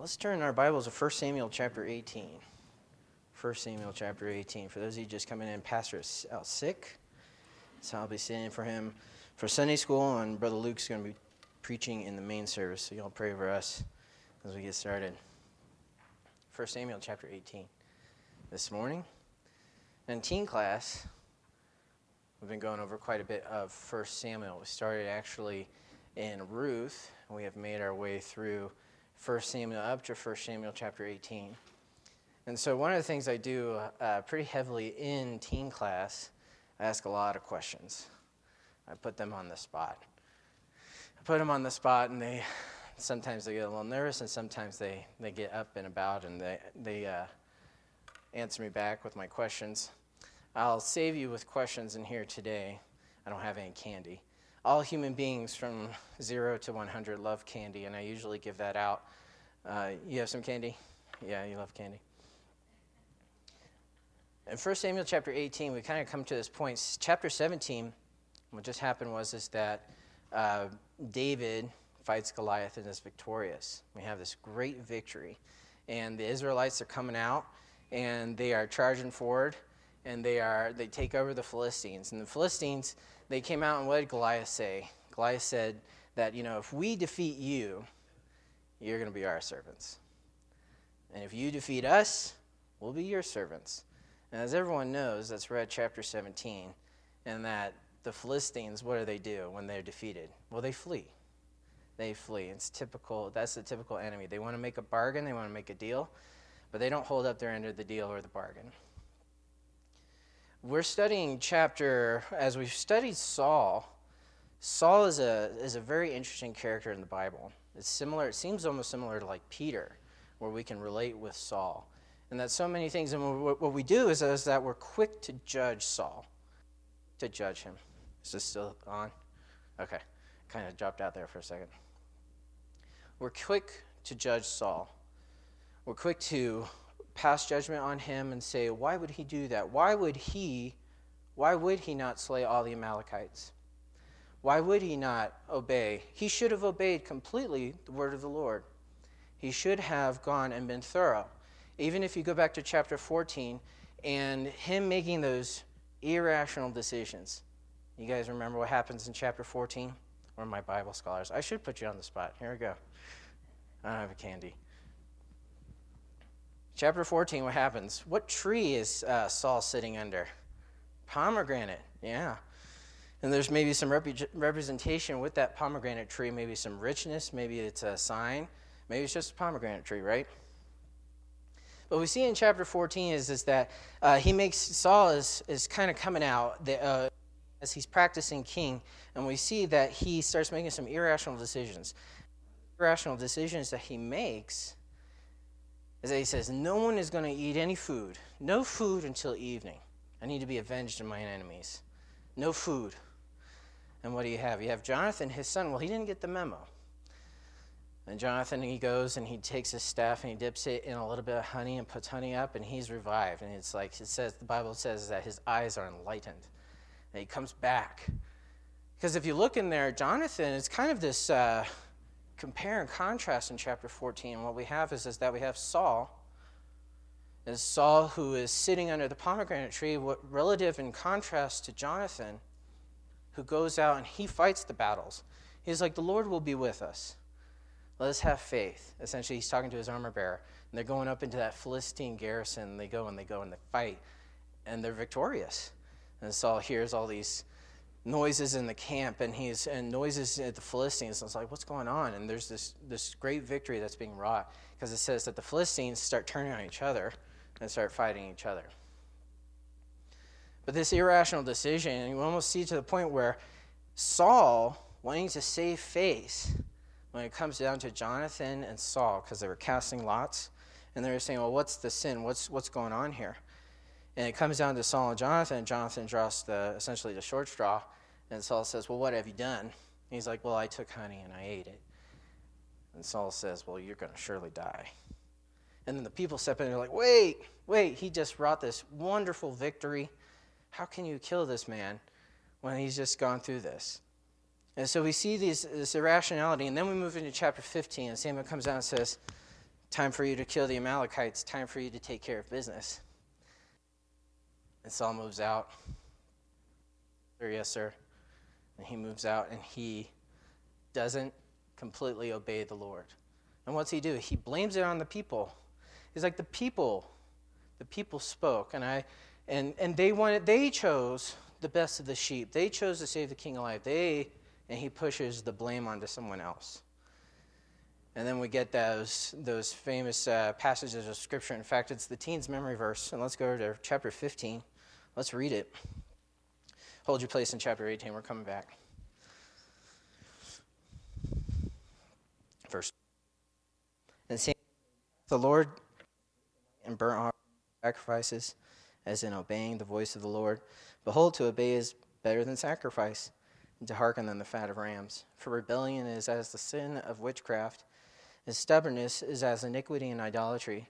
Let's turn our Bibles to 1 Samuel chapter 18. 1 Samuel chapter 18. For those of you just coming in, Pastor is out sick, so I'll be sitting in for him for Sunday school, and Brother Luke's going to be preaching in the main service, so y'all pray for us as we get started. 1 Samuel chapter 18 this morning. In teen class, we've been going over quite a bit of 1 Samuel. We started actually in Ruth, and we have made our way through 1 Samuel up to 1 Samuel chapter 18. And so one of the things I do pretty heavily in teen class, I ask a lot of questions. I put them on the spot. And they sometimes they get a little nervous, and sometimes they get up and about, and they answer me back with my questions. I'll save you with questions in here today. I don't have any candy. All human beings from 0 to 100 love candy, and I usually give that out. You have some candy? Yeah, you love candy. In 1 Samuel chapter 18, we kind of come to this point. Chapter 17, what just happened was that David fights Goliath and is victorious. We have this great victory, and the Israelites are coming out, and they are charging forward, and they take over the Philistines. And the Philistines, they came out, and what did Goliath say? Goliath said that, if we defeat you, you're going to be our servants. And if you defeat us, we'll be your servants. And as everyone knows, that's read chapter 17, and that the Philistines, what do they do when they're defeated? Well, they flee. It's typical. That's the typical enemy. They want to make a bargain. They want to make a deal, but they don't hold up their end of the deal or the bargain. We're studying as we've studied Saul. Saul is a very interesting character in the Bible. It's similar. It seems almost similar to like Peter, where we can relate with Saul, and that so many things. And what we do is that we're quick to judge Saul, to judge him. Is this still on? Okay, kind of dropped out there for a second. We're quick to judge Saul. We're quick to pass judgment on him and say, why would he do that? Why would he not slay all the Amalekites? Why would he not obey? He should have obeyed completely the word of the Lord. He should have gone and been thorough. Even if you go back to chapter 14 and him making those irrational decisions. You guys remember what happens in chapter 14? We're my Bible scholars. I should put you on the spot. Here we go. I don't have a candy. Chapter 14, what happens? What tree is Saul sitting under? Pomegranate, yeah. And there's maybe some representation with that pomegranate tree, maybe some richness, maybe it's a sign, maybe it's just a pomegranate tree, right? What we see in chapter 14 is that he makes Saul is kind of coming out as he's practicing king, and we see that he starts making some irrational decisions. Irrational decisions that he makes is that he says, no one is going to eat any food. No food until evening. I need to be avenged of my enemies. No food. And what do you have? You have Jonathan, his son. Well, he didn't get the memo. And Jonathan, he goes and he takes his staff and he dips it in a little bit of honey and puts honey up, and he's revived. And it's like the Bible says that his eyes are enlightened. And he comes back. Because if you look in there, Jonathan, it's kind of this... compare and contrast in chapter 14. What we have is that we have Saul. Is Saul who is sitting under the pomegranate tree, relative in contrast to Jonathan, who goes out and he fights the battles. He's like, the Lord will be with us. Let us have faith. Essentially, he's talking to his armor bearer. And they're going up into that Philistine garrison. They go and they fight. And they're victorious. And Saul hears all these noises in the camp, and noises at the Philistines. And it's like, what's going on? And there's this great victory that's being wrought, because it says that the Philistines start turning on each other and start fighting each other. But this irrational decision, you almost see to the point where Saul, wanting to save face, when it comes down to Jonathan and Saul, because they were casting lots, and they were saying, well, what's the sin? What's going on here? And it comes down to Saul and Jonathan, draws essentially the short straw, and Saul says, well, what have you done? And he's like, well, I took honey and I ate it. And Saul says, well, you're going to surely die. And then the people step in and they're like, wait, he just wrought this wonderful victory. How can you kill this man when he's just gone through this? And so we see this irrationality, and then we move into chapter 15, and Samuel comes down and says, Time for you to kill the Amalekites. Time for you to take care of business. And Saul moves out. Sir, yes, sir. And he moves out, and he doesn't completely obey the Lord. And what's he do? He blames it on the people. He's like, the people spoke, and they chose the best of the sheep. They chose to save the king alive. And he pushes the blame onto someone else. And then we get those famous passages of Scripture. In fact, it's the teen's memory verse. And let's go to chapter 15. Let's read it. Hold your place in chapter 18. We're coming back. Verse. And seeing the Lord and burnt offering sacrifices, as in obeying the voice of the Lord. Behold, to obey is better than sacrifice, and to hearken than the fat of rams. For rebellion is as the sin of witchcraft, and stubbornness is as iniquity and idolatry.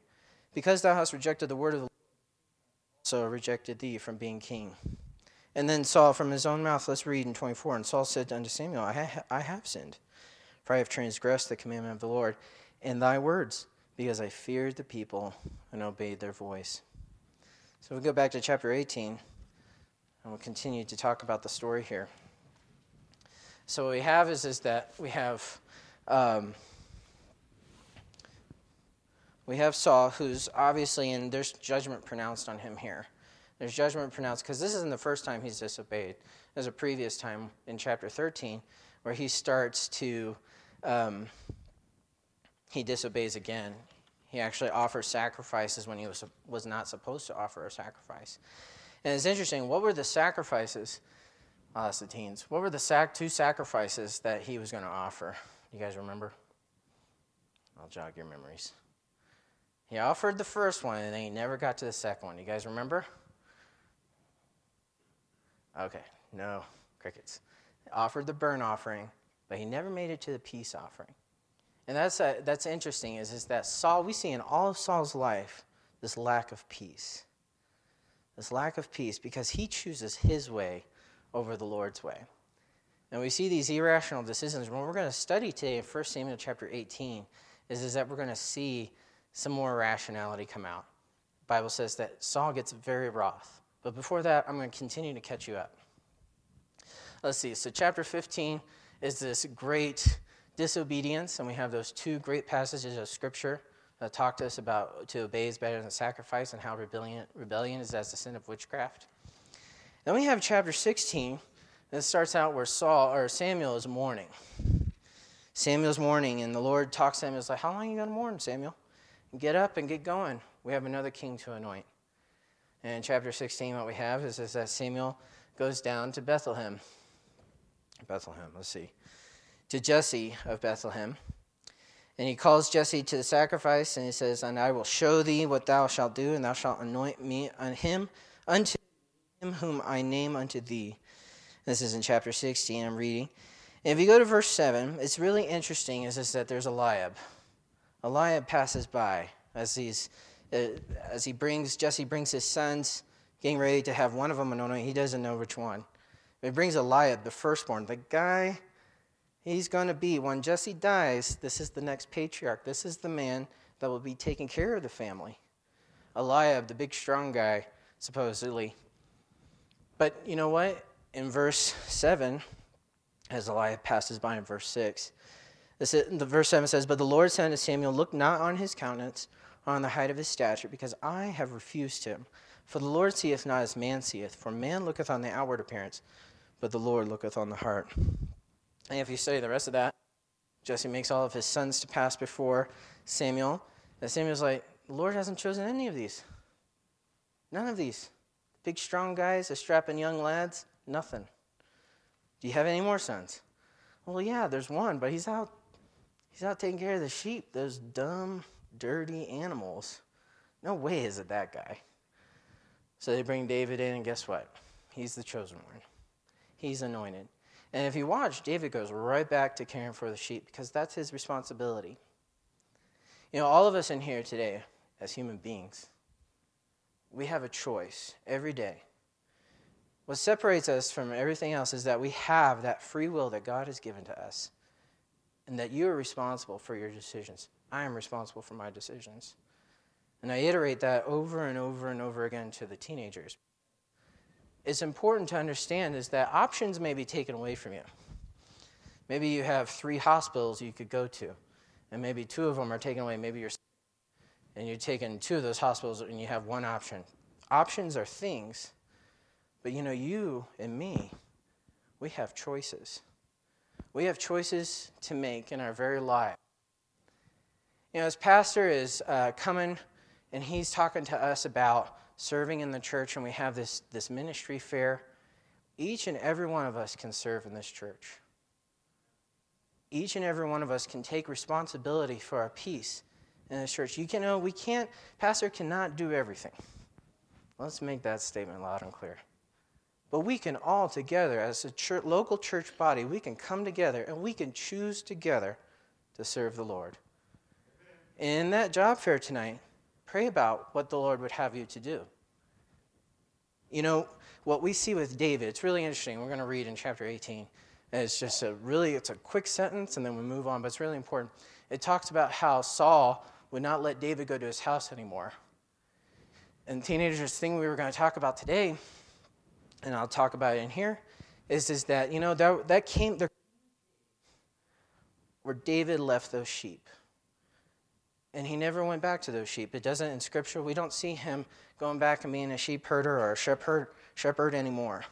Because thou hast rejected the word of the Lord, so rejected thee from being king. And then Saul from his own mouth, let's read in 24, and Saul said unto Samuel, I have sinned, for I have transgressed the commandment of the Lord and thy words, because I feared the people and obeyed their voice. So we go back to chapter 18, and we'll continue to talk about the story here. So what we have is that we have Saul, who's obviously, and there's judgment pronounced on him here. There's judgment pronounced, because this isn't the first time he's disobeyed. There's a previous time in chapter 13 where he starts to, he disobeys again. He actually offers sacrifices when he was not supposed to offer a sacrifice. And it's interesting, what were the sacrifices? I'll ask the teens. What were the two sacrifices that he was going to offer? You guys remember? I'll jog your memories. He offered the first one, and then he never got to the second one. You guys remember? Okay, no, crickets. He offered the burnt offering, but he never made it to the peace offering. And that's interesting, is that Saul, we see in all of Saul's life, this lack of peace. This lack of peace, because he chooses his way over the Lord's way. And we see these irrational decisions. What we're going to study today in 1 Samuel chapter 18 is that we're going to see some more rationality come out. The Bible says that Saul gets very wroth. But before that, I'm going to continue to catch you up. Let's see. So chapter 15 is this great disobedience, and we have those two great passages of Scripture that talk to us about to obey is better than sacrifice and how rebellion is as the sin of witchcraft. Then we have chapter 16, and it starts out where Samuel is mourning. Samuel's mourning, and the Lord talks to him. He's like, how long are you going to mourn, Samuel? Get up and get going. We have another king to anoint. And in chapter 16, what we have is that Samuel goes down to to Jesse of Bethlehem. And he calls Jesse to the sacrifice, and he says, and I will show thee what thou shalt do, and thou shalt anoint me on him unto him whom I name unto thee. This is in chapter 16, I'm reading. And if you go to verse 7, it's really interesting is that there's Eliab. Eliab passes by as Jesse brings his sons, getting ready to have one of them anointed. He doesn't know which one. But he brings Eliab, the firstborn, the guy he's going to be. When Jesse dies, this is the next patriarch. This is the man that will be taking care of the family. Eliab, the big strong guy, supposedly. But you know what? In verse 7, as Eliab passes by in verse 6, the verse 7 says, but the Lord said unto Samuel, look not on his countenance, or on the height of his stature, because I have refused him. For the Lord seeth not as man seeth, for man looketh on the outward appearance, but the Lord looketh on the heart. And if you study the rest of that, Jesse makes all of his sons to pass before Samuel. And Samuel's like, the Lord hasn't chosen any of these. None of these. Big, strong guys, the strapping young lads, nothing. Do you have any more sons? Well, yeah, there's one, but he's out taking care of the sheep, those dumb, dirty animals. No way is it that guy. So they bring David in, and guess what? He's the chosen one. He's anointed. And if you watch, David goes right back to caring for the sheep, because that's his responsibility. You know, all of us in here today, as human beings, we have a choice every day. What separates us from everything else is that we have that free will that God has given to us, and that you are responsible for your decisions. I am responsible for my decisions. And I iterate that over and over and over again to the teenagers. It's important to understand is that options may be taken away from you. Maybe you have 3 hospitals you could go to, and maybe 2 of them are taken away. Maybe you're sick, and you're taking 2 of those hospitals, and you have 1 option. Options are things, but you know, you and me, we have choices. We have choices to make in our very life. You know, this pastor is coming, and he's talking to us about serving in the church, and we have this ministry fair. Each and every one of us can serve in this church. Each and every one of us can take responsibility for our peace in this church. Pastor cannot do everything. Let's make that statement loud and clear. But we can all together, as a church, local church body, we can come together and we can choose together to serve the Lord. In that job fair tonight, pray about what the Lord would have you to do. You know, what we see with David, it's really interesting. We're going to read in chapter 18. And it's just it's a quick sentence, and then we move on, but it's really important. It talks about how Saul would not let David go to his house anymore. And teenagers, the thing we were going to talk about today, and I'll talk about it in here, is that, you know, that came there where David left those sheep. And he never went back to those sheep. It doesn't in Scripture. We don't see him going back and being a sheep herder or a shepherd anymore.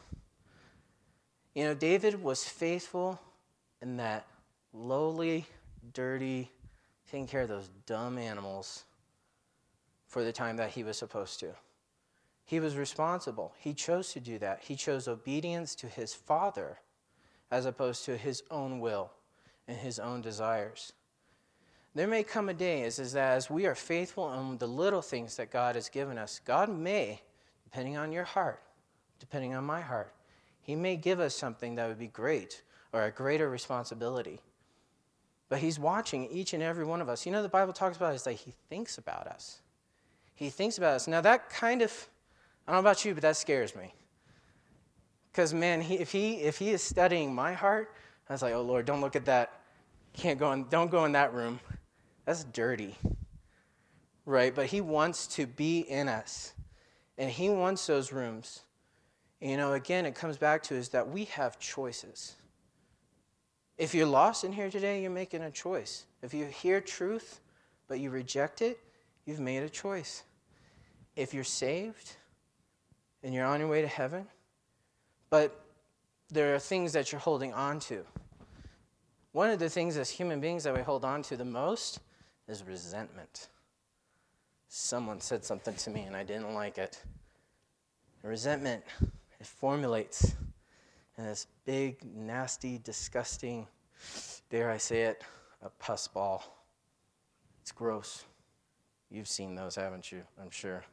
You know, David was faithful in that lowly, dirty, taking care of those dumb animals for the time that he was supposed to. He was responsible. He chose to do that. He chose obedience to his father as opposed to his own will and his own desires. There may come a day as we are faithful in the little things that God has given us, God may, depending on your heart, depending on my heart, He may give us something that would be great or a greater responsibility. But He's watching each and every one of us. You know, the Bible talks about is that He thinks about us. He thinks about us. Now that kind of, I don't know about you, but that scares me. Because man, if he is studying my heart, I was like, oh Lord, don't look at that. Don't go in that room. That's dirty, right? But He wants to be in us, and He wants those rooms. You know, again, it comes back to is that we have choices. If you're lost in here today, you're making a choice. If you hear truth, but you reject it, you've made a choice. If you're saved and you're on your way to heaven, but there are things that you're holding on to. One of the things as human beings that we hold on to the most is resentment. Someone said something to me and I didn't like it. Resentment, it formulates in this big, nasty, disgusting, dare I say it, a pus ball. It's gross. You've seen those, haven't you? I'm sure.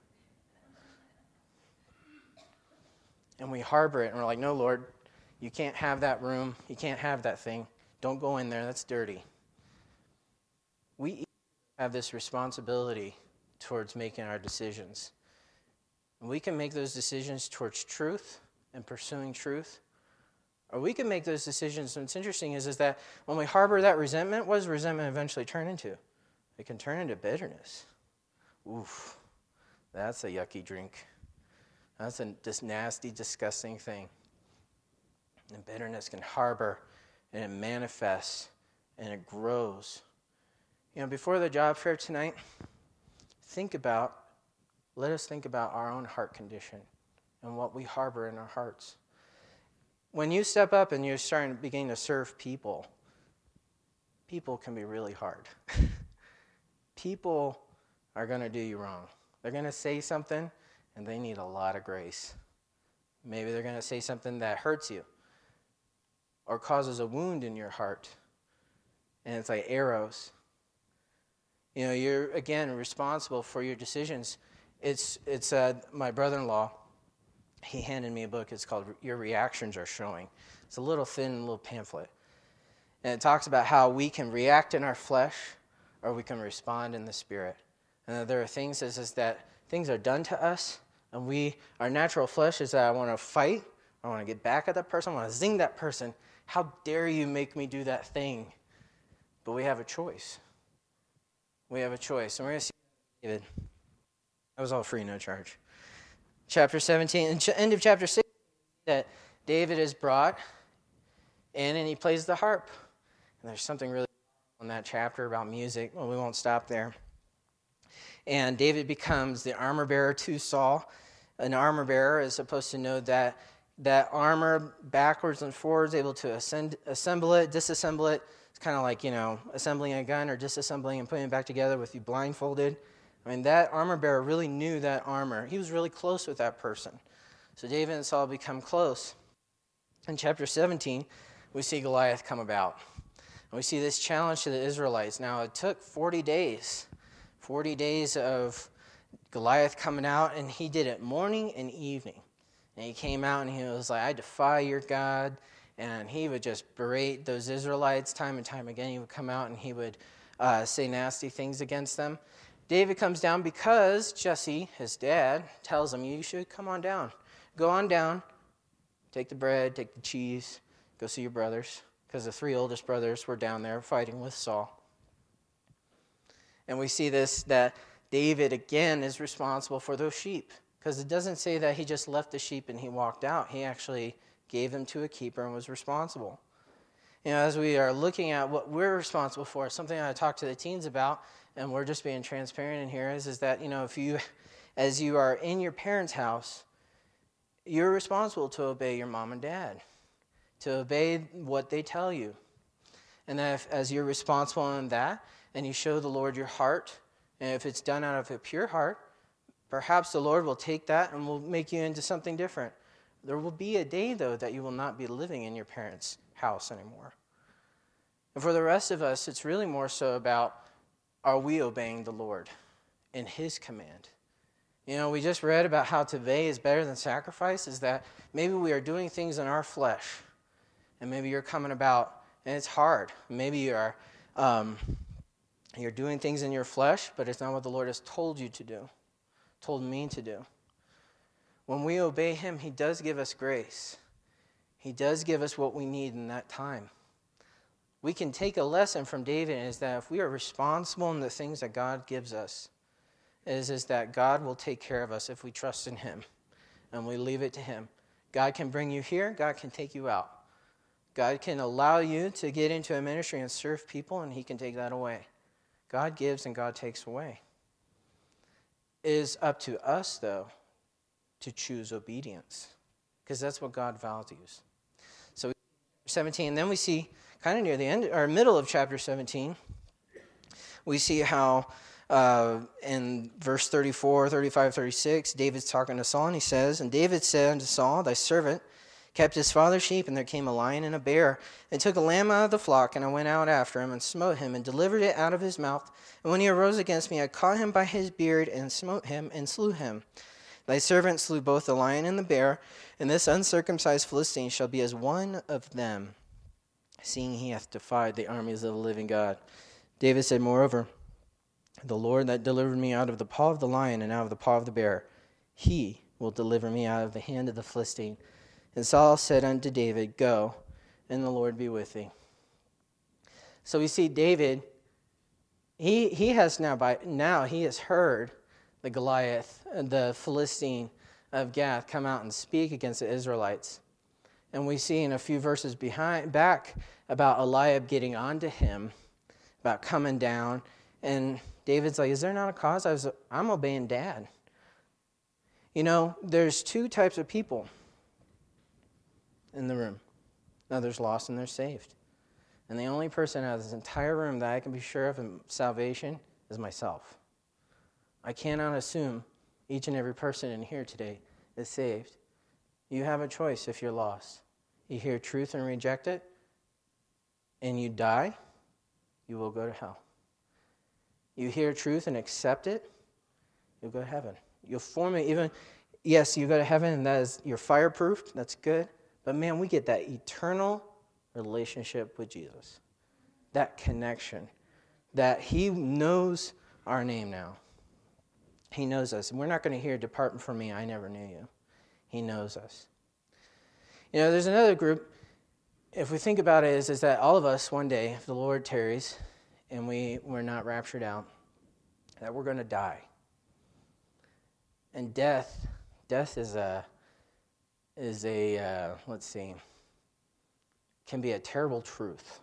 And we harbor it and we're like, no, Lord, you can't have that room. You can't have that thing. Don't go in there. That's dirty. We have this responsibility towards making our decisions. We can make those decisions towards truth and pursuing truth. Or we can make those decisions. And what's interesting is that when we harbor that resentment, what does resentment eventually turn into? It can turn into bitterness. Oof, that's a yucky drink. That's this nasty, disgusting thing. And bitterness can harbor, and it manifests, and it grows. You know, before the job fair tonight, let us think about our own heart condition and what we harbor in our hearts. When you step up and you're beginning to serve people can be really hard. People are going to do you wrong. They're going to say something, and they need a lot of grace. Maybe they're going to say something that hurts you or causes a wound in your heart, and it's like arrows. You know, you're, again, responsible for your decisions. It's my brother-in-law, he handed me a book. It's called Your Reactions Are Showing. It's a little thin little pamphlet. And it talks about how we can react in our flesh or we can respond in the spirit. And there are things that things are done to us, and our natural flesh is that I want to fight. I want to get back at that person. I want to zing that person. How dare you make me do that thing? But we have a choice. we have a choice. And we're going to see David. That was all free, no charge. Chapter 17, and end of chapter 6, that David is brought in and he plays the harp. And there's something really cool in that chapter about music. Well, we won't stop there. And David becomes the armor bearer to Saul. An armor bearer is supposed to know that armor backwards and forwards, able to assemble it, disassemble it. It's kind of like, assembling a gun or disassembling and putting it back together with you blindfolded. I mean, that armor bearer really knew that armor. He was really close with that person. So David and Saul become close. In chapter 17, we see Goliath come about. And we see this challenge to the Israelites. Now, it took 40 days. 40 days of Goliath coming out, and he did it morning and evening. And he came out and he was like, I defy your God. And he would just berate those Israelites time and time again. He would come out and he would say nasty things against them. David comes down because Jesse, his dad, tells him, you should come on down. Go on down, take the bread, take the cheese, go see your brothers. Because the three oldest brothers were down there fighting with Saul. And we see this, that David again is responsible for those sheep. Because it doesn't say that he just left the sheep and he walked out. He actually gave them to a keeper and was responsible. As we are looking at what we're responsible for, something I talk to the teens about, and we're just being transparent in here, is that, if you, as you are in your parents' house, you're responsible to obey your mom and dad, to obey what they tell you. And that as you're responsible in that, and you show the Lord your heart, and if it's done out of a pure heart, perhaps the Lord will take that and will make you into something different. There will be a day, though, that you will not be living in your parents' house anymore. And for the rest of us, it's really more so about, are we obeying the Lord in His command? We just read about how to obey is better than sacrifice, is that maybe we are doing things in our flesh, and maybe you're coming about, and it's hard. Maybe you're doing things in your flesh, but it's not what the Lord has told you to do, told me to do. When we obey Him, He does give us grace. He does give us what we need in that time. We can take a lesson from David is that if we are responsible in the things that God gives us, is that God will take care of us if we trust in Him and we leave it to Him. God can bring you here. God can take you out. God can allow you to get into a ministry and serve people, and He can take that away. God gives and God takes away. It is up to us, though, to choose obedience, because that's what God values. So, 17, and then we see kind of near the end or middle of chapter 17, we see how in verse 34, 35, 36, David's talking to Saul, and he says, and David said unto Saul, thy servant kept his father's sheep, and there came a lion and a bear, and took a lamb out of the flock, and I went out after him, and smote him, and delivered it out of his mouth. And when he arose against me, I caught him by his beard, and smote him, and slew him. Thy servant slew both the lion and the bear, and this uncircumcised Philistine shall be as one of them, seeing he hath defied the armies of the living God. David said, moreover, the Lord that delivered me out of the paw of the lion and out of the paw of the bear, He will deliver me out of the hand of the Philistine. And Saul said unto David, go, and the Lord be with thee. So we see David, he has now he has heard the Goliath, the Philistine of Gath, come out and speak against the Israelites. And we see in a few verses back about Eliab getting onto him, about coming down. And David's like, is there not a cause? I'm obeying Dad. There's two types of people in the room. Now, there's lost and there's saved. And the only person out of this entire room that I can be sure of in salvation is myself. I cannot assume each and every person in here today is saved. You have a choice if you're lost. You hear truth and reject it, and you die, you will go to hell. You hear truth and accept it, you'll go to heaven. You'll you go to heaven, and that is, you're fireproofed, that's good. But man, we get that eternal relationship with Jesus, that connection, that He knows our name now. He knows us. And we're not going to hear, depart from me, I never knew you. He knows us. There's another group, if we think about it, is that all of us one day, if the Lord tarries and we're not raptured out, that we're going to die. And death can be a terrible truth.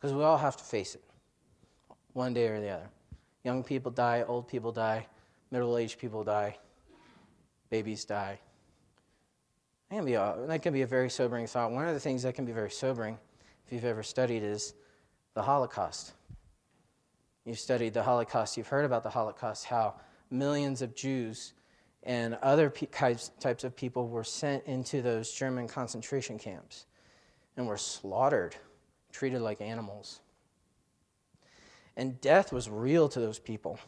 Because we all have to face it, one day or the other. Young people die, old people die, middle-aged people die, babies die. That can be a very sobering thought. One of the things that can be very sobering, if you've ever studied, is the Holocaust. You've studied the Holocaust, you've heard about the Holocaust, how millions of Jews and other types of people were sent into those German concentration camps and were slaughtered, treated like animals. And death was real to those people.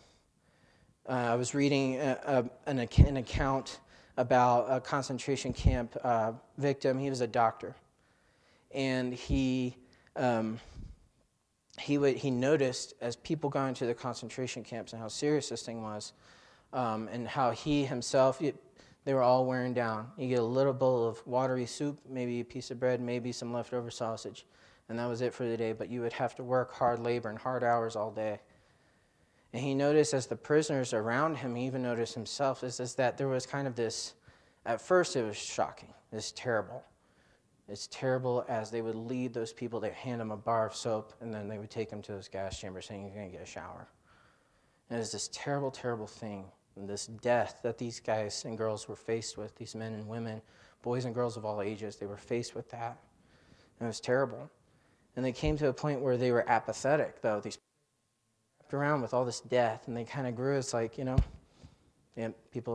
I was reading an account about a concentration camp victim. He was a doctor, and he noticed as people got into the concentration camps and how serious this thing was, and how he himself, they were all wearing down. You get a little bowl of watery soup, maybe a piece of bread, maybe some leftover sausage, and that was it for the day, but you would have to work hard labor and hard hours all day. And he noticed as the prisoners around him, he even noticed himself, is that there was kind of this, at first it was shocking, this terrible. It's terrible as they would lead those people, they'd hand them a bar of soap, and then they would take them to those gas chambers saying, you're going to get a shower. And it was this terrible, terrible thing, this death that these guys and girls were faced with, these men and women, boys and girls of all ages, they were faced with that. And it was terrible. And they came to a point where they were apathetic, though. These people wrapped around with all this death, and they kind of grew. It's like, people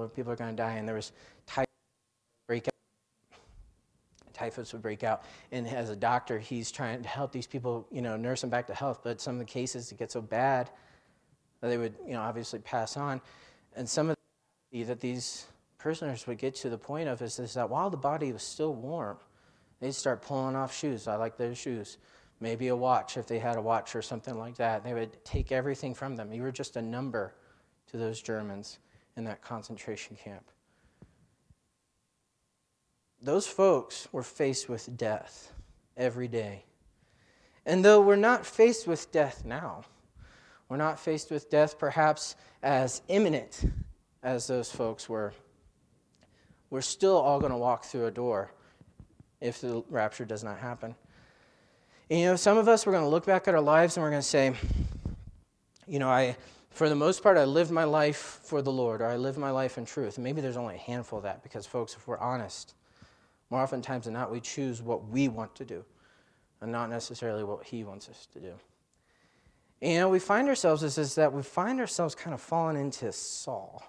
are going to die. And there was typhus would break out. And as a doctor, he's trying to help these people, nurse them back to health. But some of the cases, it gets so bad that they would, obviously pass on. And some of the that these prisoners would get to the point of is that while the body was still warm, they'd start pulling off shoes. I like those shoes. Maybe a watch, if they had a watch or something like that. They would take everything from them. You were just a number to those Germans in that concentration camp. Those folks were faced with death every day. And though we're not faced with death now, we're not faced with death perhaps as imminent as those folks were, we're still all going to walk through a door if the rapture does not happen. And, some of us, we're going to look back at our lives and we're going to say, for the most part, I lived my life for the Lord, or I lived my life in truth. And maybe there's only a handful of that, because folks, if we're honest, more oftentimes than not, we choose what we want to do and not necessarily what He wants us to do. And, we find ourselves kind of falling into Saul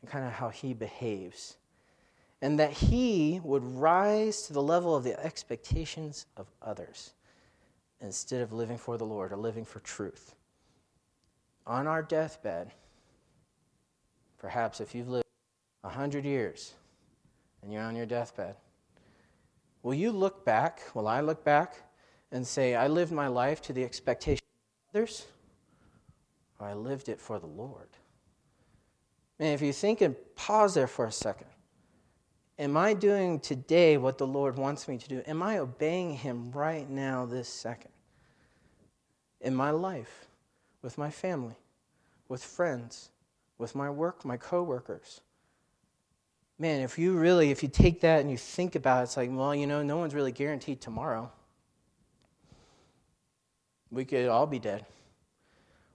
and kind of how he behaves. And that he would rise to the level of the expectations of others instead of living for the Lord or living for truth. On our deathbed, perhaps if you've lived 100 years and you're on your deathbed, will I look back and say, I lived my life to the expectations of others, or I lived it for the Lord? And if you think and pause there for a second, am I doing today what the Lord wants me to do? Am I obeying Him right now, this second? In my life, with my family, with friends, with my work, my coworkers. Man, if you take that and you think about it, it's like, well, no one's really guaranteed tomorrow. We could all be dead.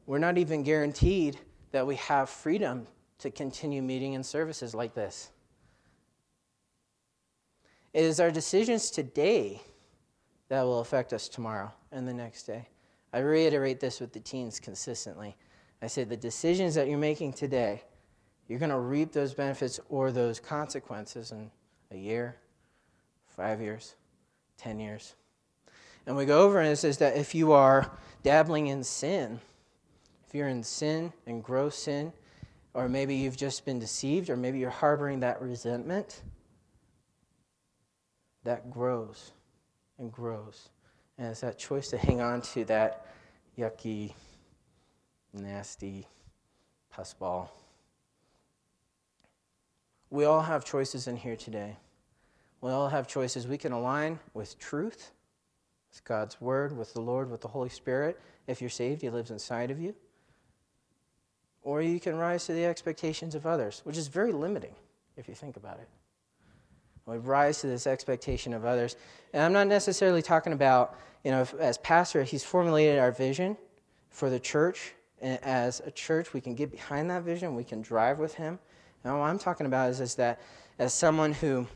We're not even guaranteed that we have freedom to continue meeting in services like this. It is our decisions today that will affect us tomorrow and the next day. I reiterate this with the teens consistently. I say the decisions that you're making today, you're going to reap those benefits or those consequences in a year, 5 years, 10 years. And we go over this is that if you are dabbling in sin, if you're in sin and gross sin, or maybe you've just been deceived, or maybe you're harboring that resentment, that grows and grows. And it's that choice to hang on to that yucky, nasty pus ball. We all have choices in here today. We all have choices. We can align with truth, with God's Word, with the Lord, with the Holy Spirit. If you're saved, He lives inside of you. or you can rise to the expectations of others, which is very limiting if you think about it. We rise to this expectation of others. And I'm not necessarily talking about, as pastor, he's formulated our vision for the church. And as a church, we can get behind that vision. We can drive with him. And what I'm talking about is that as someone who,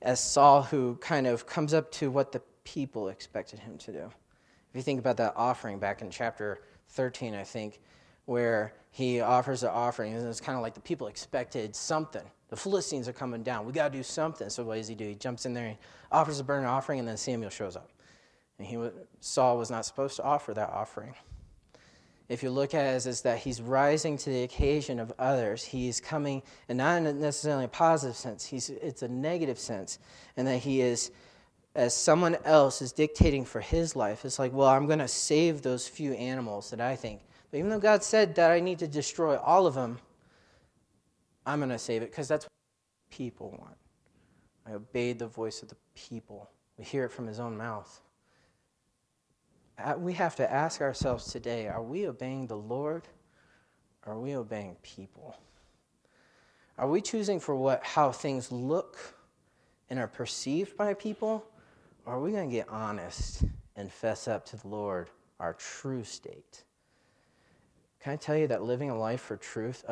as Saul, who kind of comes up to what the people expected him to do. If you think about that offering back in chapter 13, I think, where he offers the offering, and it's kind of like the people expected something. The Philistines are coming down. We got to do something. So what does he do? He jumps in there and offers a burnt offering, and then Samuel shows up. And Saul was not supposed to offer that offering. If you look at it, is that he's rising to the occasion of others. He's coming, and not necessarily in a positive sense. It's a negative sense, and that he is, as someone else is dictating for his life. It's like, well, I'm going to save those few animals that I think. But even though God said that I need to destroy all of them, I'm going to save it because that's what people want. I obeyed the voice of the people. We hear it from his own mouth. We have to ask ourselves today, are we obeying the Lord? Or are we obeying people? Are we choosing for how things look and are perceived by people? Or are we going to get honest and fess up to the Lord, our true state? Can I tell you that living a life of truth,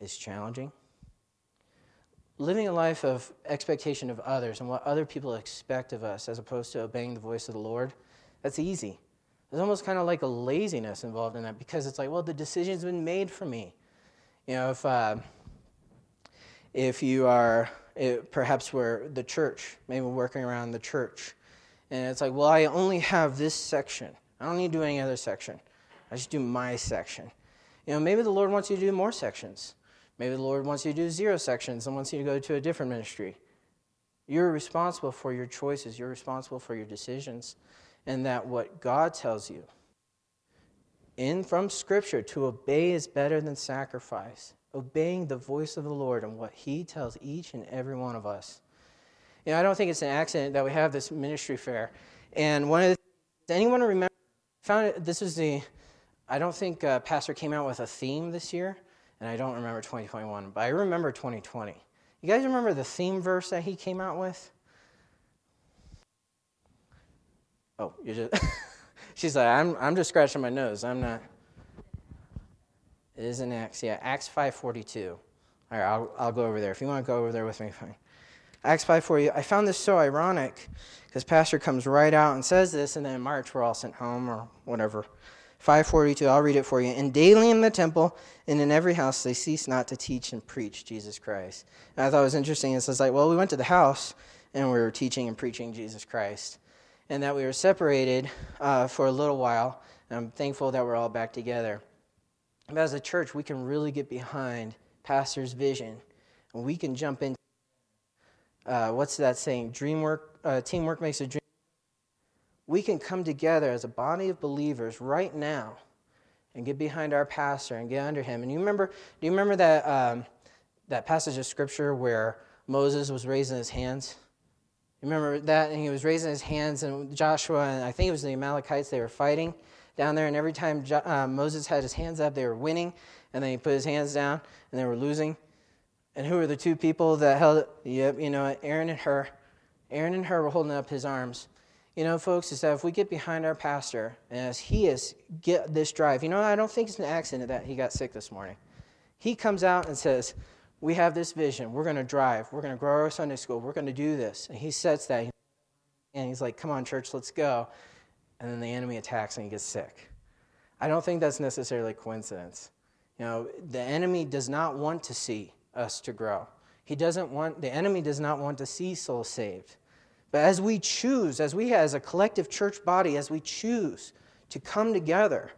is challenging? Living a life of expectation of others and what other people expect of us as opposed to obeying the voice of the Lord, that's easy. There's almost kind of like a laziness involved in that because it's like, well, the decision's been made for me. If you are, perhaps we're the church, maybe we're working around the church, and it's like, well, I only have this section. I don't need to do any other section. I just do my section. Maybe the Lord wants you to do more sections. Maybe the Lord wants you to do 0 sections and wants you to go to a different ministry. You're responsible for your choices. You're responsible for your decisions. And that what God tells you from Scripture to obey is better than sacrifice. Obeying the voice of the Lord and what he tells each and every one of us. I don't think it's an accident that we have this ministry fair. And one of the things, does anyone remember, I don't think Pastor came out with a theme this year, and I don't remember 2021, but I remember 2020. You guys remember the theme verse that he came out with? Oh, you just she's like, I'm just scratching my nose. I'm not. It is in Acts, yeah, Acts 5:42. All right, I'll go over there. If you want to go over there with me, fine. Acts 5:40. I found this so ironic because Pastor comes right out and says this, and then in March we're all sent home or whatever. 5:42, I'll read it for you. And daily in the temple and in every house they cease not to teach and preach Jesus Christ. And I thought it was interesting. It's like, well, we went to the house and we were teaching and preaching Jesus Christ. And that we were separated for a little while. And I'm thankful that we're all back together. But as a church, we can really get behind Pastor's vision. And we can jump in. What's that saying? Teamwork makes a dream. We can come together as a body of believers right now and get behind our pastor and get under him. And do you remember that that passage of Scripture where Moses was raising his hands? You remember that? And he was raising his hands, and Joshua, and I think it was the Amalekites, they were fighting down there. And every time Moses had his hands up, they were winning. And then he put his hands down, and they were losing. And who were the two people that held it? Yep, Aaron and Hur. Aaron and Hur were holding up his arms. Folks, is that if we get behind our pastor, and as he is, get this drive. I don't think it's an accident that he got sick this morning. He comes out and says, we have this vision. We're going to drive. We're going to grow our Sunday school. We're going to do this. And he sets that. And he's like, come on, church, let's go. And then the enemy attacks and he gets sick. I don't think that's necessarily a coincidence. The enemy does not want to see us to grow. The enemy does not want to see souls saved. But as we choose, as a collective church body, as we choose to come together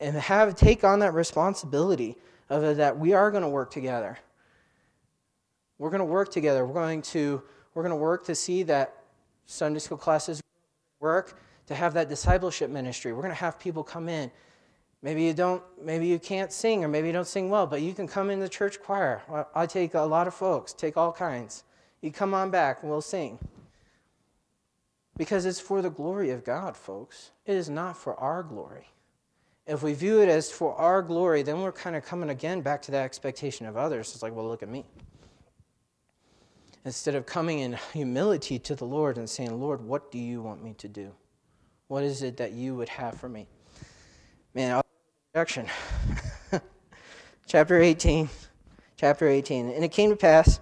and take on that responsibility of that we are going to work together. We're going to work together. We're going to work to see that Sunday school classes work, to have that discipleship ministry. We're going to have people come in. Maybe you can't sing, or maybe you don't sing well, but you can come in the church choir. I take a lot of folks, take all kinds. You come on back and we'll sing. Because it's for the glory of God, folks. It is not for our glory. If we view it as for our glory, then we're kind of coming again back to that expectation of others. It's like, well, look at me. Instead of coming in humility to the Lord and saying, Lord, what do you want me to do? What is it that you would have for me? Man, introduction. Chapter 18. And it came to pass,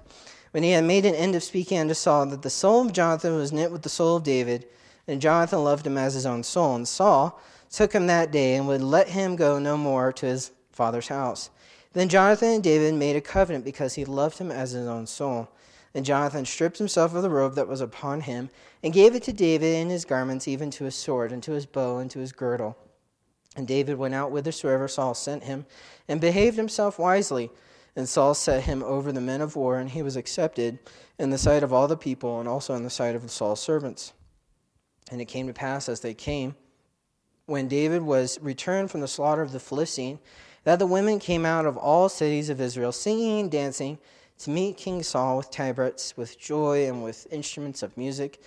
when he had made an end of speaking unto Saul, that the soul of Jonathan was knit with the soul of David, and Jonathan loved him as his own soul. And Saul took him that day, and would let him go no more to his father's house. Then Jonathan and David made a covenant, because he loved him as his own soul. And Jonathan stripped himself of the robe that was upon him, and gave it to David in his garments, even to his sword, and to his bow, and to his girdle. And David went out whithersoever Saul sent him, and behaved himself wisely. And Saul set him over the men of war, and he was accepted in the sight of all the people, and also in the sight of Saul's servants. And it came to pass, as they came, when David was returned from the slaughter of the Philistine, that the women came out of all cities of Israel, singing and dancing, to meet King Saul with tabrets, with joy, and with instruments of music.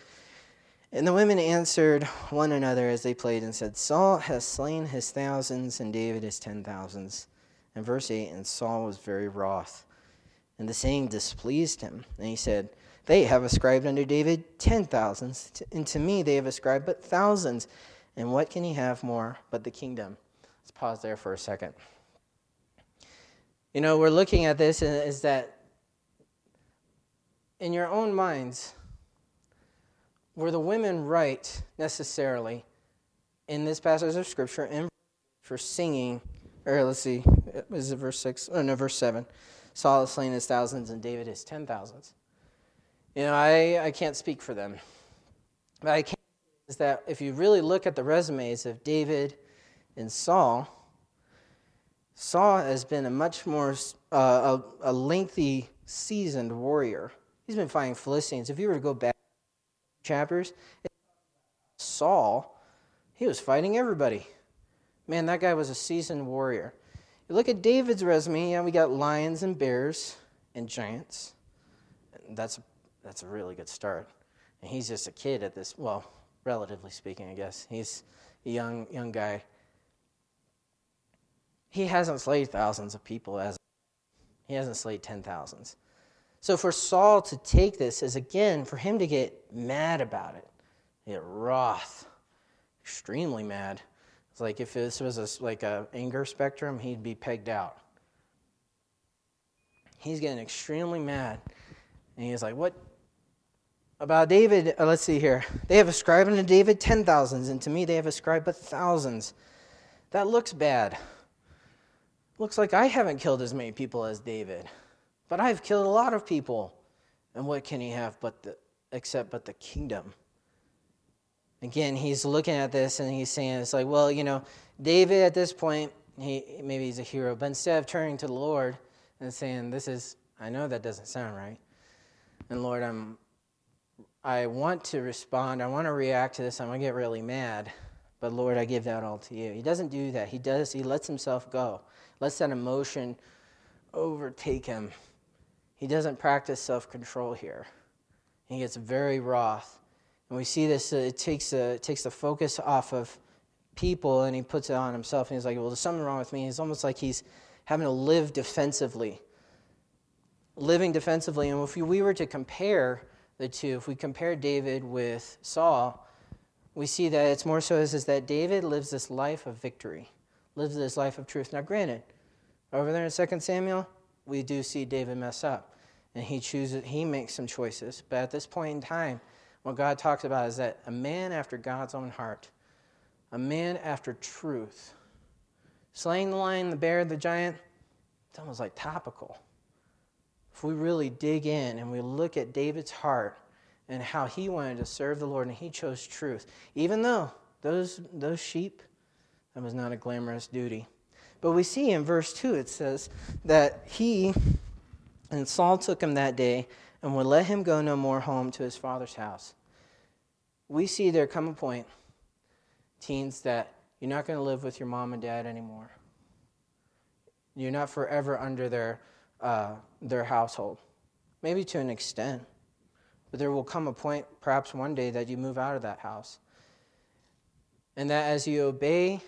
And the women answered one another as they played, and said, Saul has slain his thousands, and David his 10,000s. And verse 8, and Saul was very wroth, and the saying displeased him. And he said, They have ascribed unto David 10,000s, and to me they have ascribed but thousands. And what can he have more but the kingdom? Let's pause there for a second. You know, we're looking at this is that in your own minds, were the women right necessarily in this passage of Scripture and for singing? Or let's see, is it verse 6? Oh, no, verse 7. Saul has slain his thousands and David his 10,000s. You know, I can't speak for them. But I can is that if you really look at the resumes of David and Saul, Saul has been a much more a lengthy, seasoned warrior. He's been fighting Philistines. If you were to go back chapters, Saul, he was fighting everybody. Man, that guy was a seasoned warrior. You look at David's resume, yeah, we got lions and bears and giants. That's a really good start. And he's just a kid at this, well, relatively speaking, I guess. He's a young guy. He hasn't slayed thousands of people. He hasn't slayed 10,000s. So for Saul to take this is, again, for him to get mad about it. Get wroth. Extremely mad. It's like if this was like a anger spectrum, he'd be pegged out. He's getting extremely mad. And he's like, what about David? Let's see here. They have ascribed unto David 10,000s, and to me they have ascribed but thousands. That looks bad. Looks like I haven't killed as many people as David, but I've killed a lot of people. And what can he have but the kingdom? Again, he's looking at this and he's saying, it's like, well, you know, David at this point, maybe he's a hero, but instead of turning to the Lord and saying, I know that doesn't sound right. And Lord, I want to respond. I want to react to this. I'm going to get really mad. But Lord, I give that all to you. He doesn't do that. He lets himself go. Lets that emotion overtake him. He doesn't practice self-control here. He gets very wroth. And we see this, it takes the focus off of people and he puts it on himself. And he's like, well, there's something wrong with me. It's almost like he's having to live defensively. And if we were to compare the two, if we compare David with Saul, we see that it's more so is that David lives this life of victory, lives this life of truth. Now, granted, over there in 2 Samuel, we do see David mess up, and he makes some choices. But at this point in time, what God talks about is that a man after God's own heart, a man after truth, slaying the lion, the bear, the giant, it's almost like topical. If we really dig in and we look at David's heart and how he wanted to serve the Lord and he chose truth, even though those sheep, that was not a glamorous duty. But we see in verse 2 it says that Saul took him that day and would let him go no more home to his father's house. We see there come a point, teens, that you're not going to live with your mom and dad anymore. You're not forever under their household, maybe to an extent, but there will come a point, perhaps one day, that you move out of that house, and that as you obey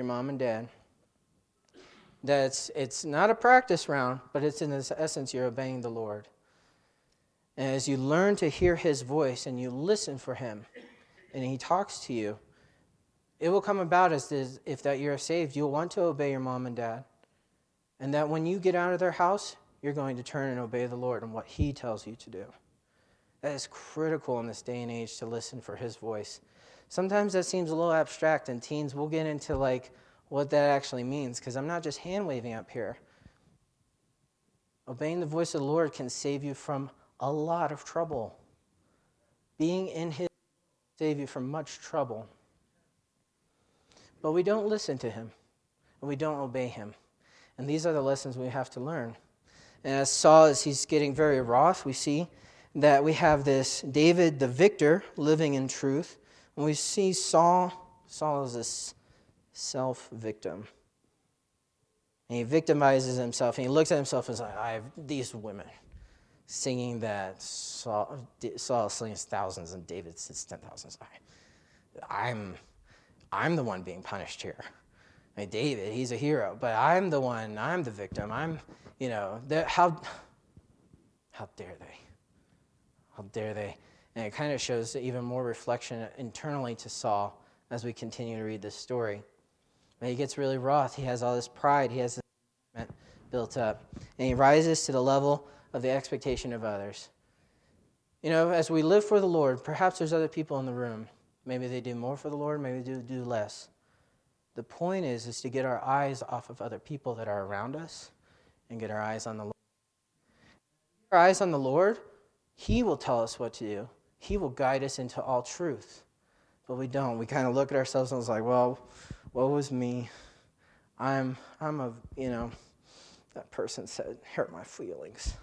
your mom and dad. It's not a practice round, but it's in its essence you're obeying the Lord. And as you learn to hear his voice and you listen for him and he talks to you, it will come about as if that you're saved, you'll want to obey your mom and dad. And that when you get out of their house, you're going to turn and obey the Lord and what he tells you to do. That is critical in this day and age to listen for his voice. Sometimes that seems a little abstract, and teens will get into like what that actually means, because I'm not just hand-waving up here. Obeying the voice of the Lord can save you from a lot of trouble. Being in his save you from much trouble. But we don't listen to him, and we don't obey him. And these are the lessons we have to learn. And as Saul, as he's getting very wroth, we see that we have this David the victor living in truth. And we see Saul is this self-victim. And he victimizes himself, and he looks at himself and is like, I have these women singing that Saul slings thousands and David sits 10,000. I'm the one being punished here. I mean, David, he's a hero, but I'm the one, I'm the victim. How dare they? How dare they? And it kind of shows even more reflection internally to Saul as we continue to read this story. And he gets really wroth. He has all this pride. He has this built up. And he rises to the level of the expectation of others. You know, as we live for the Lord, perhaps there's other people in the room. Maybe they do more for the Lord. Maybe they do less. The point is to get our eyes off of other people that are around us and get our eyes on the Lord. Our eyes on the Lord, he will tell us what to do. He will guide us into all truth. But we don't. We kind of look at ourselves and it's like, well, woe was me. I'm that person said, hurt my feelings.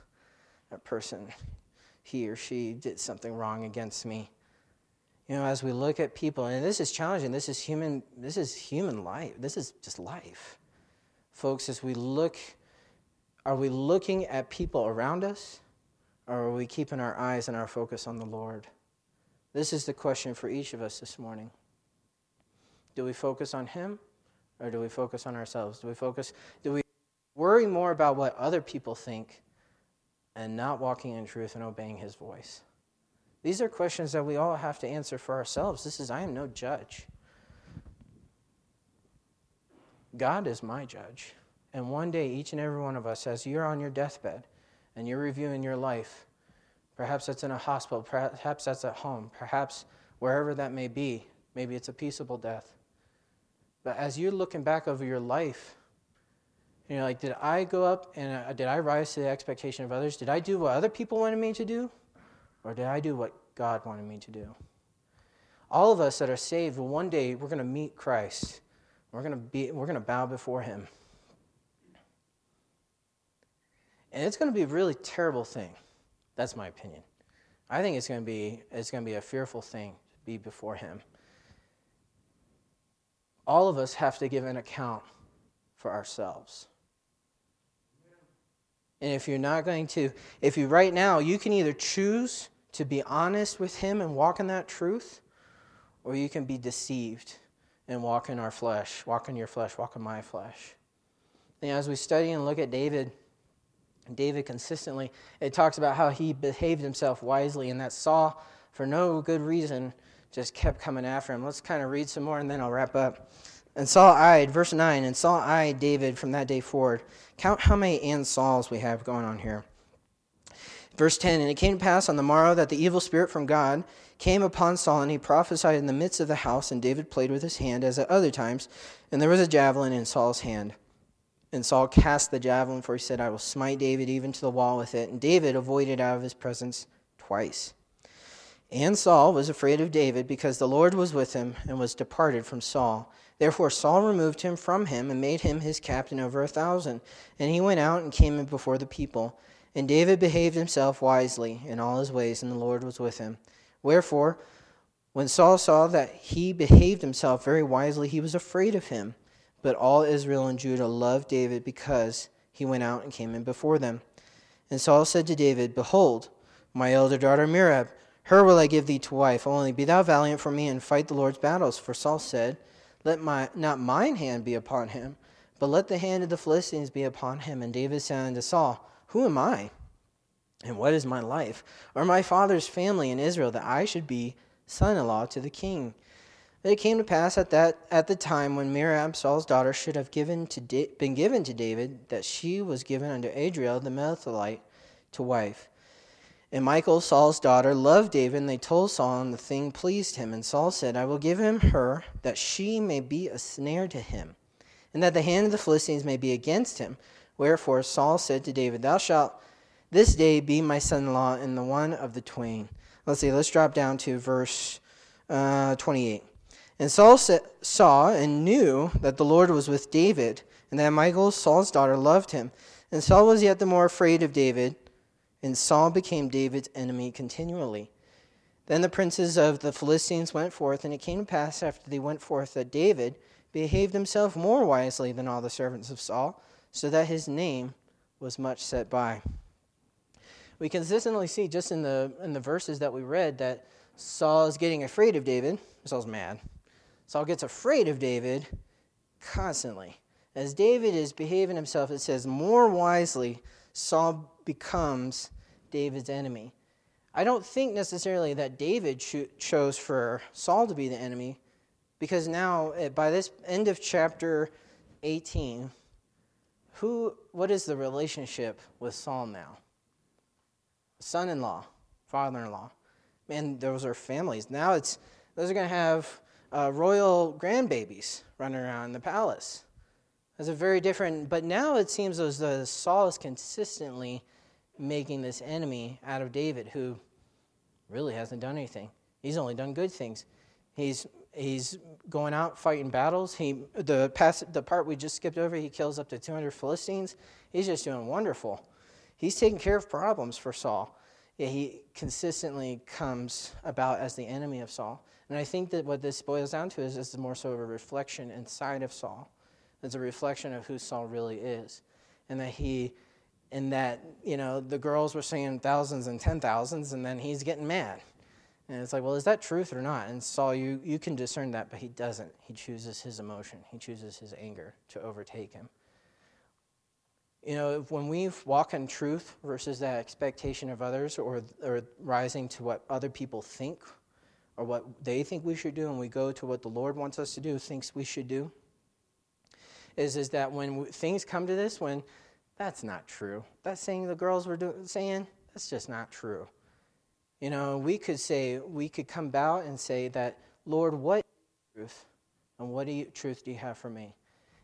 That person, he or she did something wrong against me. You know, as we look at people, and this is challenging, this is human life. This is just life. Folks, as we look, are we looking at people around us? Or are we keeping our eyes and our focus on the Lord? This is the question for each of us this morning. Do we focus on him, or do we focus on ourselves? Do we worry more about what other people think and not walking in truth and obeying his voice? These are questions that we all have to answer for ourselves. I am no judge. God is my judge. And one day, each and every one of us, as you're on your deathbed, and you're reviewing your life, perhaps that's in a hospital, perhaps that's at home, perhaps wherever that may be, maybe it's a peaceable death. But as you're looking back over your life, you're like, did I go up and did I rise to the expectation of others? Did I do what other people wanted me to do? Or did I do what God wanted me to do? All of us that are saved, one day we're going to meet Christ. We're going to bow before him. And it's going to be a really terrible thing. That's my opinion. I think it's going to be a fearful thing to be before him. All of us have to give an account for ourselves. And if you're not going to, if you right now, you can either choose to be honest with him and walk in that truth, or you can be deceived and walk in our flesh, walk in your flesh, walk in my flesh. And as we study and look at David consistently, it talks about how he behaved himself wisely, and that Saul, for no good reason, just kept coming after him. Let's kind of read some more, and then I'll wrap up. And Saul eyed, verse 9, and Saul eyed David from that day forward. Count how many and Sauls we have going on here. Verse 10, and it came to pass on the morrow that the evil spirit from God came upon Saul, and he prophesied in the midst of the house, and David played with his hand as at other times, and there was a javelin in Saul's hand. And Saul cast the javelin, for he said, I will smite David even to the wall with it. And David avoided out of his presence twice. And Saul was afraid of David, because the Lord was with him and was departed from Saul. Therefore Saul removed him from him and made him his captain over 1,000. And he went out and came in before the people. And David behaved himself wisely in all his ways, and the Lord was with him. Wherefore, when Saul saw that he behaved himself very wisely, he was afraid of him. But all Israel and Judah loved David, because he went out and came in before them. And Saul said to David, Behold, my elder daughter Merab, her will I give thee to wife. Only be thou valiant for me, and fight the Lord's battles. For Saul said, Let not mine hand be upon him, but let the hand of the Philistines be upon him. And David said unto Saul, Who am I? And what is my life, or my father's family in Israel, that I should be son-in-law to the king? And it came to pass at the time when Merab, Saul's daughter, should have been given to David, that she was given unto Adriel the Metholite to wife. And Michal, Saul's daughter, loved David, and they told Saul, and the thing pleased him. And Saul said, I will give him her, that she may be a snare to him, and that the hand of the Philistines may be against him. Wherefore Saul said to David, Thou shalt this day be my son-in-law, and the one of the twain. Let's drop down to verse 28. And Saul saw and knew that the Lord was with David, and that Michal, Saul's daughter, loved him. And Saul was yet the more afraid of David, and Saul became David's enemy continually. Then the princes of the Philistines went forth, and it came to pass after they went forth that David behaved himself more wisely than all the servants of Saul, so that his name was much set by. We consistently see just in the verses that we read that Saul is getting afraid of David. Saul's mad. Saul gets afraid of David constantly. As David is behaving himself, it says, more wisely, Saul becomes David's enemy. I don't think necessarily that David chose for Saul to be the enemy, because now, by this end of chapter 18, what is the relationship with Saul now? Son-in-law, father-in-law. Man, those are families. Now those are going to have royal grandbabies running around in the palace. That's a very different, but now it seems as though Saul is consistently making this enemy out of David, who really hasn't done anything. He's only done good things. He's going out fighting battles. The part we just skipped over, he kills up to 200 Philistines. He's just doing wonderful. He's taking care of problems for Saul. Yeah, he consistently comes about as the enemy of Saul. And I think that what this boils down to is more so a reflection inside of Saul. It's a reflection of who Saul really is. And that the girls were saying thousands and 10,000s, and then he's getting mad. And it's like, well, is that truth or not? And Saul, you can discern that, but he doesn't. He chooses his emotion. He chooses his anger to overtake him. You know, when we walk in truth versus that expectation of others or rising to what other people think or what they think we should do, and we go to what the Lord wants us to do, thinks we should do, is that when things come to this, when that's not true. That saying the girls were saying, that's just not true. You know, we could come about and say that, Lord, what is truth? And what truth do you have for me?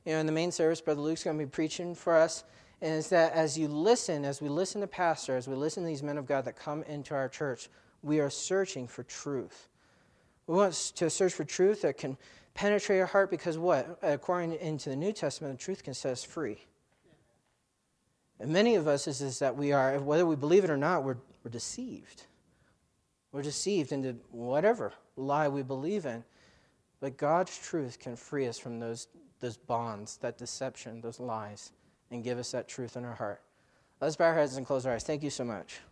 You know, in the main service, Brother Luke's going to be preaching for us, and it's that as we listen to pastor, as we listen to these men of God that come into our church, we are searching for truth. We want to search for truth that can penetrate our heart, because what? According into the New Testament, the truth can set us free. And many of us is that we are, whether we believe it or not, we're deceived. We're deceived into whatever lie we believe in. But God's truth can free us from those bonds, that deception, those lies, and give us that truth in our heart. Let's bow our heads and close our eyes. Thank you so much.